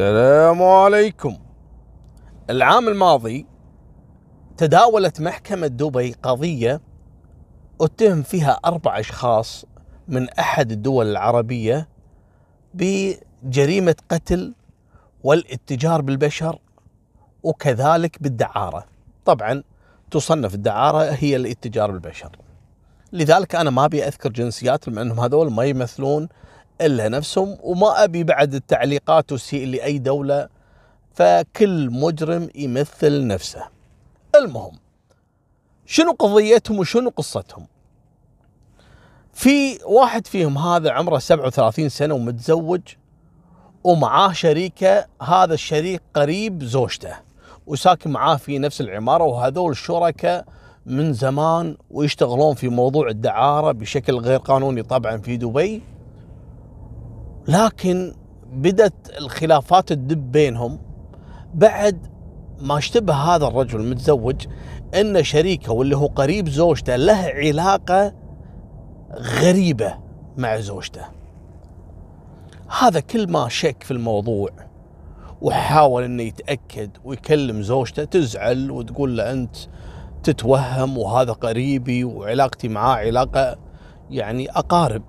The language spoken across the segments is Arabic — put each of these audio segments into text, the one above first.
السلام عليكم. العام الماضي تداولت محكمة دبي قضية اتهم فيها 4 أشخاص من أحد الدول العربية بجريمة قتل والاتجار بالبشر وكذلك بالدعارة. طبعا تصنف الدعارة هي الاتجار بالبشر، لذلك أنا ما أبي أذكر جنسياتهم لأنهم هذول ما يمثلون إلا نفسهم، وما أبي بعد التعليقات تسيء لأي دولة، فكل مجرم يمثل نفسه. المهم شنو قضيتهم وشنو قصتهم؟ في واحد فيهم هذا عمره 37 سنة ومتزوج ومعاه شريكة، هذا الشريك قريب زوجته وساكن معاه في نفس العمارة، وهذول الشركاء من زمان ويشتغلون في موضوع الدعارة بشكل غير قانوني طبعا في دبي. لكن بدت الخلافات تدب بينهم بعد ما اشتبه هذا الرجل المتزوج ان شريكه واللي هو قريب زوجته له علاقة غريبة مع زوجته. هذا كل ما شك في الموضوع وحاول انه يتأكد ويكلم زوجته تزعل وتقول له انت تتوهم وهذا قريبي وعلاقتي معاه علاقة يعني اقارب.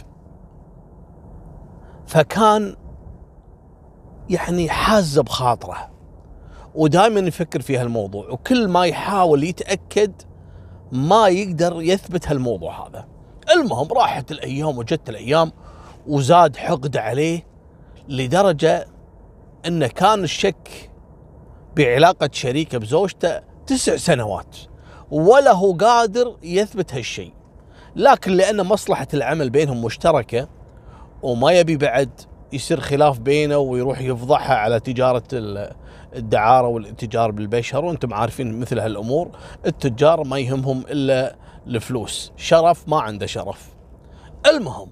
فكان يعني حازة بخاطره ودائما يفكر في هالموضوع، وكل ما يحاول يتأكد ما يقدر يثبت هالموضوع هذا. المهم راحت الأيام وجت الأيام وزاد حقد عليه لدرجة أنه كان الشك بعلاقة شريكه بزوجته 9 سنوات ولا هو قادر يثبت هالشيء، لكن لأن مصلحة العمل بينهم مشتركة وما يبي بعد يصير خلاف بينه ويروح يفضحها على تجارة الدعارة والاتجار بالبشر، وانتم عارفين مثل هالأمور التجار ما يهمهم إلا الفلوس، شرف ما عنده شرف. المهم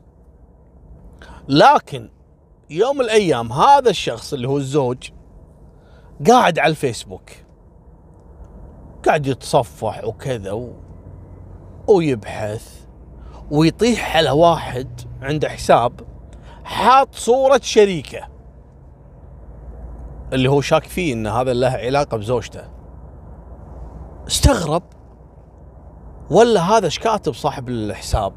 لكن يوم الأيام هذا الشخص اللي هو الزوج قاعد على الفيسبوك قاعد يتصفح وكذا ويبحث ويطيح على واحد عنده حساب حاط صورة شريكه اللي هو شاك فيه ان هذا له علاقة بزوجته. استغرب ولا هذا ايش كاتب صاحب الحساب؟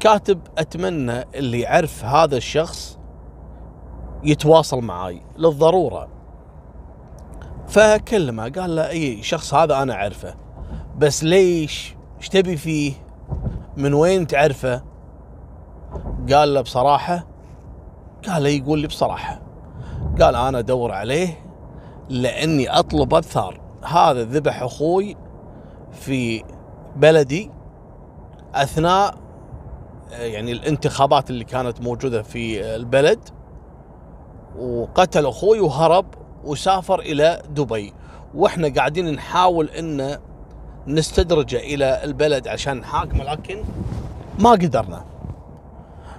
كاتب اتمنى اللي يعرف هذا الشخص يتواصل معاي للضرورة. فكلمه قال له اي شخص هذا انا اعرفه، بس ليش؟ ايش تبي فيه؟ من وين تعرفه؟ قال له بصراحة، قال لي يقول لي بصراحة، قال أنا أدور عليه لأني أطلب أبثار، هذا ذبح أخوي في بلدي أثناء يعني الانتخابات اللي كانت موجودة في البلد، وقتل أخوي وهرب وسافر إلى دبي، وإحنا قاعدين نحاول إن نستدرجه إلى البلد عشان نحاكمه لكن ما قدرنا،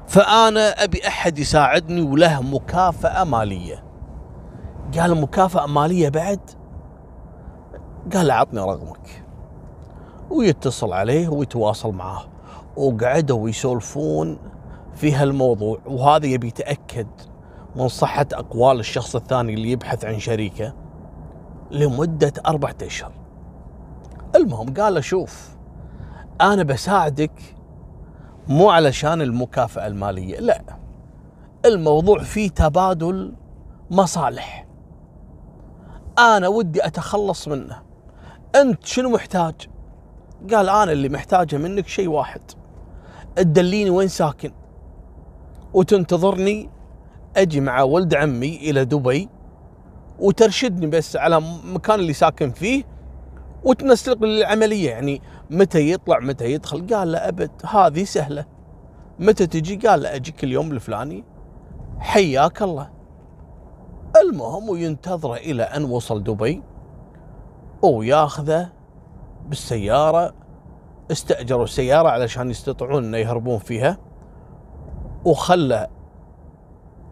فأنا أبي أحد يساعدني وله مكافأة مالية. قال مكافأة مالية بعد؟ قال أعطني رقمك. ويتصل عليه ويتواصل معاه وقعدوا يسولفون في هالموضوع، وهذا يبي يتأكد من صحة أقوال الشخص الثاني اللي يبحث عن شريكه لمدة 4 أشهر. المهم قال له شوف أنا بساعدك مو علشان المكافأة المالية، لا، الموضوع فيه تبادل مصالح، أنا ودي أتخلص منه، أنت شنو محتاج؟ قال أنا اللي محتاجه منك شيء واحد، تدليني وين ساكن وتنتظرني أجي مع ولد عمي إلى دبي وترشدني بس على مكان اللي ساكن فيه وتنسلق للعملية، يعني متى يطلع متى يدخل. قال له أبد هذه سهلة، متى تجي؟ قال له أجيك اليوم الفلاني حياك الله. المهم وينتظره إلى أن وصل دبي وياخذه بالسيارة، استأجروا السيارة علشان يستطيعون أن يهربون فيها، وخلى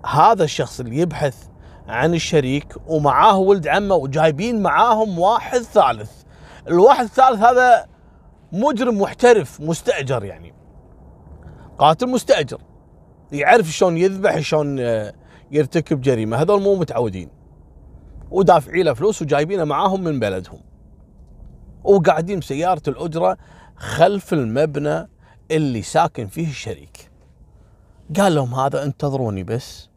هذا الشخص اللي يبحث عن الشريك ومعاه ولد عمه وجايبين معاهم واحد ثالث. الواحد الثالث هذا مجرم محترف مستأجر، يعني قاتل مستأجر، يعرف شلون يذبح شلون يرتكب جريمة، هذول مو متعودين. ودافعين له فلوس وجايبينه معاهم من بلدهم، وقاعدين بسيارة الأجرة خلف المبنى اللي ساكن فيه الشريك. قال لهم هذا انتظروني بس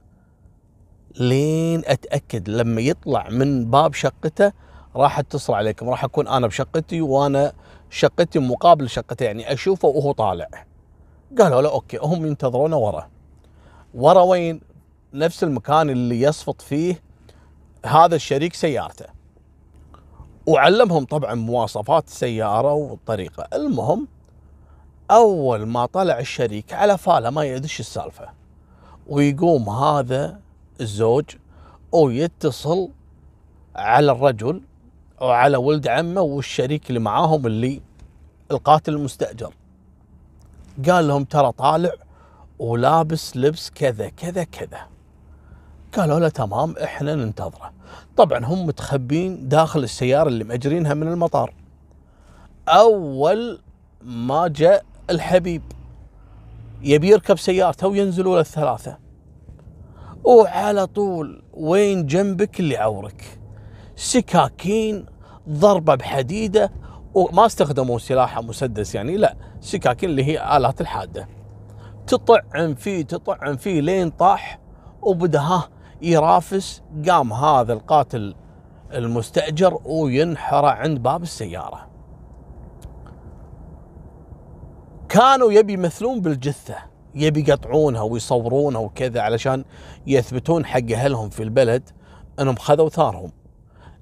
لين أتأكد، لما يطلع من باب شقته راح اتصل عليكم، راح أكون أنا بشقتي وأنا شقتي مقابل شقته، يعني أشوفه وهو طالع. قالوا له أوكي، هم ينتظرونه ورا. ورا وين؟ نفس المكان اللي يصفط فيه هذا الشريك سيارته، وعلمهم طبعا مواصفات السيارة والطريقة. المهم أول ما طلع الشريك على فاله ما يدش السالفة، ويقوم هذا الزوج ويتصل على الرجل وعلى ولد عمه والشريك اللي معاهم اللي القاتل المستأجر. قال لهم ترى طالع ولابس لبس كذا كذا كذا. قالوا له تمام احنا ننتظره. طبعا هم متخبين داخل السيارة اللي مأجرينها من المطار. أول ما جاء الحبيب يبي يركب سيارته وينزلوا له الثلاثة، وعلى طول وين جنبك اللي عورك، سكاكين، ضربة بحديدة، وما استخدموا سلاح مسدس يعني، لا سكاكين اللي هي آلات الحادة، تطعن فيه تطعن فيه لين طاح وبدأ يرافس. قام هذا القاتل المستأجر وينحره عند باب السيارة. كانوا يبي يمثلون بالجثة، يبي يقطعونها ويصورونها وكذا علشان يثبتون حق أهلهم في البلد أنهم خذوا ثارهم.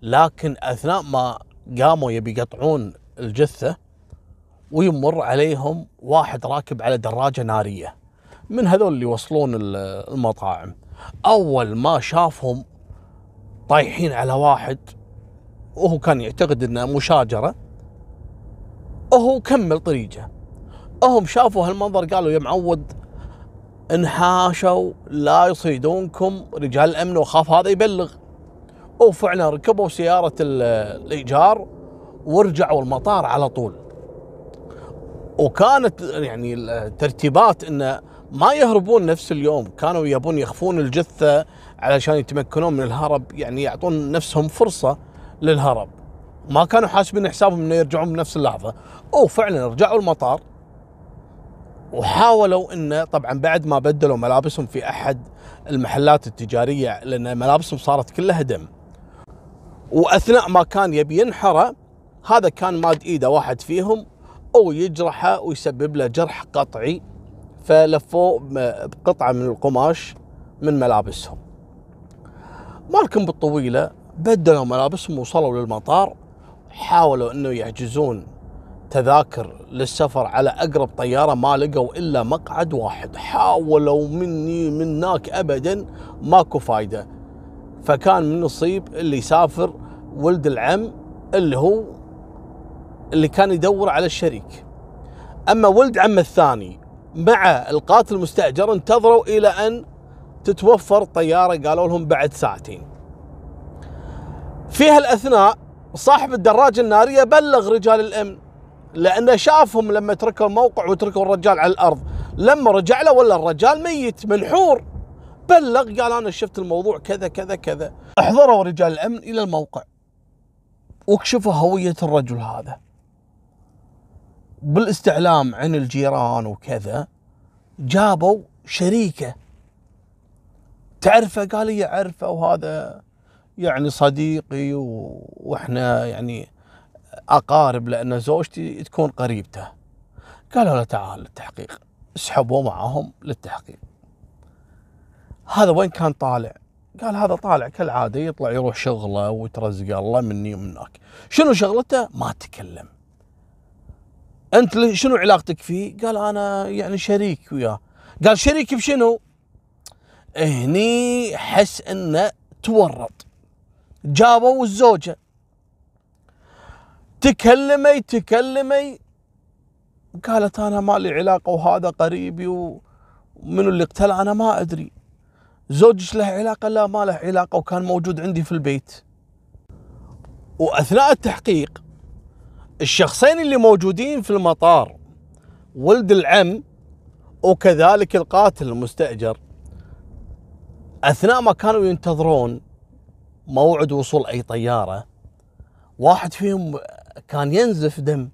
لكن أثناء ما قاموا يبي يقطعون الجثة ويمر عليهم واحد راكب على دراجة نارية من هذول اللي يوصلون المطاعم. أول ما شافهم طايحين على واحد وهو كان يعتقد أنه مشاجرة، وهو كمل طريقه. هم شافوا هالمنظر قالوا يا معود انحاشوا، لا يصيدونكم رجال الأمن وخاف هذا يبلغ. وفعلا ركبوا سيارة الإيجار ورجعوا المطار على طول. وكانت يعني الترتيبات أن ما يهربون نفس اليوم، كانوا يبون يخفون الجثة علشان يتمكنون من الهرب، يعني يعطون نفسهم فرصة للهرب، ما كانوا حاسبين حسابهم أنه يرجعون بنفس اللحظة. وفعلا رجعوا المطار وحاولوا أنه طبعا بعد ما بدلوا ملابسهم في أحد المحلات التجارية لأن ملابسهم صارت كلها دم. وأثناء ما كان يبي ينحره هذا كان ماد إيده واحد فيهم أو يجرحه ويسبب له جرح قطعي، فلفوه بقطعة من القماش من ملابسهم. مالكم بالطويلة، بدلوا ملابسهم ووصلوا للمطار، حاولوا أنه يحجزون تذاكر للسفر على أقرب طيارة، ما لقوا إلا مقعد واحد. حاولوا مني مناك أبدا ماكو فايدة. فكان من نصيب اللي يسافر ولد العم اللي هو اللي كان يدور على الشريك. أما ولد عم الثاني مع القاتل المستأجر انتظروا إلى أن تتوفر طيارة، قالوا لهم بعد ساعتين. في هالأثناء صاحب الدراجة النارية بلغ رجال الأمن لأنه شافهم لما تركوا الموقع وتركوا الرجال على الأرض. لما رجع له ولا الرجال ميت منحور، بلغ قال أنا شفت الموضوع كذا كذا كذا. أحضروا رجال الأمن إلى الموقع وكشفوا هوية الرجل هذا. بالاستعلام عن الجيران وكذا جابوا شريكه، تعرفه؟ قال لي أعرفه وهذا يعني صديقي وإحنا يعني أقارب لأن زوجتي تكون قريبته. قالوا له تعال للتحقيق، اسحبوا معهم للتحقيق. هذا وين كان طالع؟ قال هذا طالع كالعادة يطلع يروح شغله ويترزق الله مني ومنك. شنو شغلته؟ ما تكلم. أنت شنو علاقتك فيه؟ قال أنا يعني شريك وياه. قال شريك بشنو؟ هني حس أنه تورط. جابوا الزوجة، تكلمي قالت أنا ما لي علاقة وهذا قريبي ومن اللي اقتله أنا ما أدري. زوجك له علاقة؟ لا ما له علاقة وكان موجود عندي في البيت. وأثناء التحقيق الشخصين اللي موجودين في المطار ولد العم وكذلك القاتل المستأجر أثناء ما كانوا ينتظرون موعد وصول أي طيارة، واحد فيهم كان ينزف دم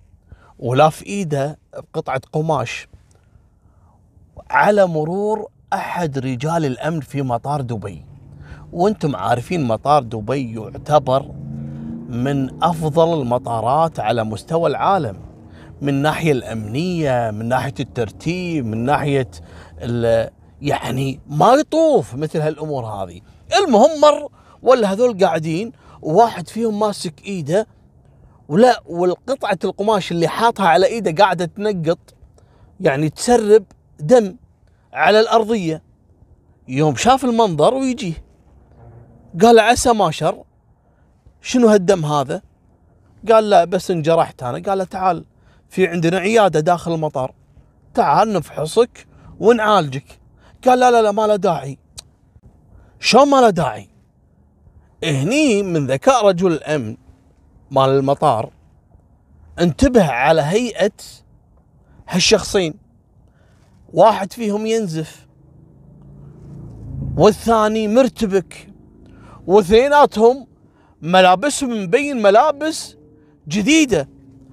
ولا في إيده بقطعة قماش على مرور أحد رجال الأمن في مطار دبي. وانتم عارفين مطار دبي يعتبر من أفضل المطارات على مستوى العالم، من ناحية الأمنية، من ناحية الترتيب، من ناحية يعني ما يطوف مثل هالأمور هذه. المهم مر ولا هذول قاعدين وواحد فيهم ماسك إيده ولا والقطعة القماش اللي حاطها على إيده قاعدة تنقط، يعني تسرب دم على الأرضية. يوم شاف المنظر ويجيه قال عسى ما شر، شنو هالدم هذا؟ قال لا بس انجرحت أنا. قال له تعال في عندنا عيادة داخل المطار، تعال نفحصك ونعالجك. قال لا لا لا ما له داعي. شو ما له داعي؟ هني من ذكاء رجل الأمن مال المطار انتبه على هيئة هالشخصين، واحد فيهم ينزف والثاني مرتبك، واثنيناتهم ملابسهم مبين ملابس جديدة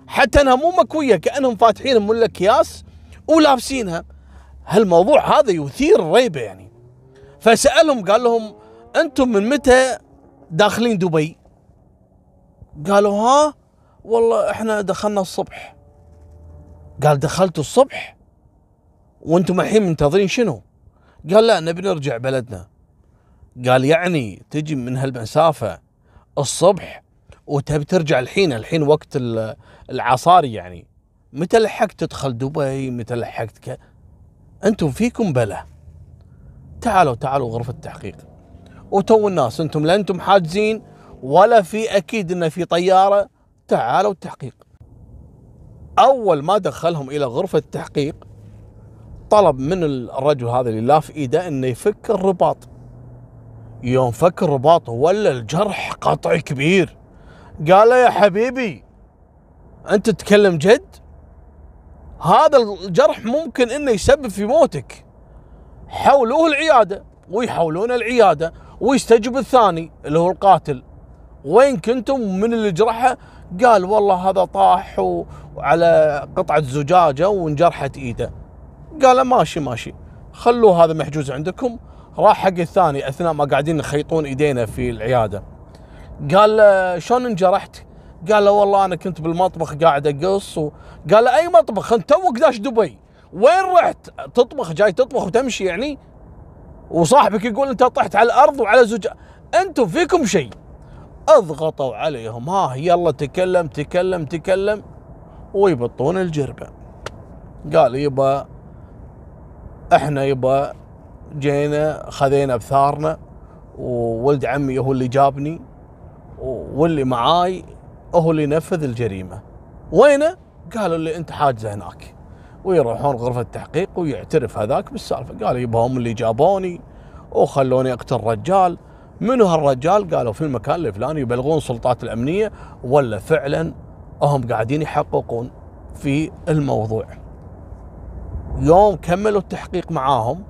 حتى انها مو مكوية، كأنهم فاتحين من الأكياس ولابسينها. هالموضوع هذا يثير الريبة يعني. فسألهم قال لهم انتم من متى داخلين دبي؟ قالوا ها والله احنا دخلنا الصبح. قال دخلتوا الصبح وانتم الحين منتظرين شنو؟ قال لا نبي نرجع بلدنا. قال يعني تجي من هالمسافة الصبح وتبي ترجع الحين وقت العصاري، يعني متى لحقت تدخل دبي؟ متى لحقت انتم فيكم بلا. تعالوا غرفة التحقيق وتو الناس، انتم لا انتم حاجزين ولا في اكيد ان في طيارة، تعالوا التحقيق. اول ما دخلهم الى غرفة التحقيق طلب من الرجل هذا اللي لا في ايده انه يفك الرباط. يوم فك الرباط ولا الجرح قطع كبير. قال له يا حبيبي انت تتكلم جد؟ هذا الجرح ممكن انه يسبب في موتك. حولوه العيادة، ويحولون العيادة ويستجب الثاني اللي هو القاتل. وين كنتم من اللي جرحه؟ قال والله هذا طاح على قطعة زجاجة وانجرحت ايده. قال ماشي خلوه هذا محجوز عندكم. راح حق الثاني اثناء ما قاعدين يخيطون ايدينا في العياده. قال شلون انجرحت؟ قال له والله انا كنت بالمطبخ قاعد اقص قال له اي مطبخ؟ انت توك داش دبي، وين رحت تطبخ؟ جاي تطبخ وتمشي يعني؟ وصاحبك يقول انت طحت على الارض وعلى زجاج، انتم فيكم شيء. اضغطوا عليهم ها يلا تكلم ويبطون الجربه. قال يبا احنا جينا خذينا بثارنا، وولد عمي هو اللي جابني واللي معاي هو اللي نفذ الجريمة. وينه؟ قالوا اللي انت حاجزه هناك. ويروحون غرفة التحقيق ويعترف هذاك بالسالفة. قال يبا هم اللي جابوني وخلوني اقتل رجال. منو هالرجال؟ قالوا في المكان الفلاني، يبلغون السلطات الأمنية ولا فعلا هم قاعدين يحققون في الموضوع. يوم كملوا التحقيق معاهم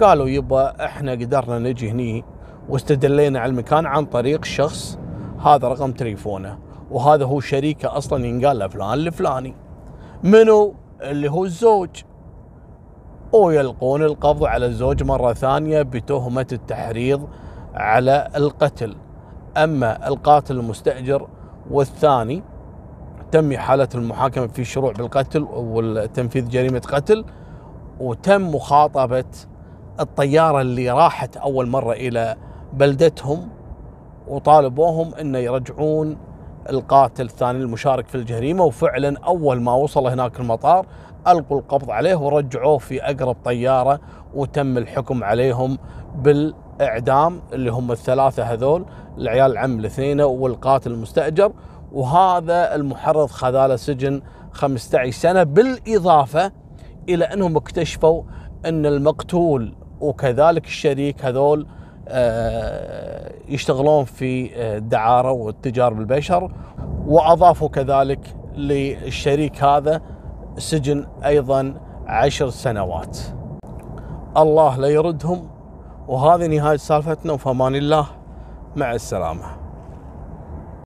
قالوا يبا احنا قدرنا نجي هني واستدلينا على المكان عن طريق شخص هذا رقم تليفونه، وهذا هو شريكه اصلا ينقال له فلان الفلاني. منو؟ اللي هو الزوج. ويلقون القبض على الزوج مرة ثانية بتهمة التحريض على القتل. اما القاتل المستأجر والثاني تم حالة المحاكمة في الشروع بالقتل والتنفيذ جريمة قتل، وتم مخاطبة الطيارة اللي راحت أول مرة إلى بلدتهم، وطالبوهم أن يرجعون القاتل الثاني المشارك في الجريمة. وفعلا أول ما وصل هناك المطار ألقوا القبض عليه ورجعوه في أقرب طيارة، وتم الحكم عليهم بالإعدام اللي هم الثلاثة هذول، العيال العم الاثنين والقاتل المستأجر. وهذا المحرض خذاله سجن 15 سنة، بالإضافة إلى أنهم اكتشفوا أن المقتول وكذلك الشريك هذول يشتغلون في الدعارة والتجارة بالبشر، وأضافوا كذلك للشريك هذا سجن أيضا 10 سنوات. الله لا يردهم. وهذه نهاية سالفتنا، وفي أمان الله. مع السلامة.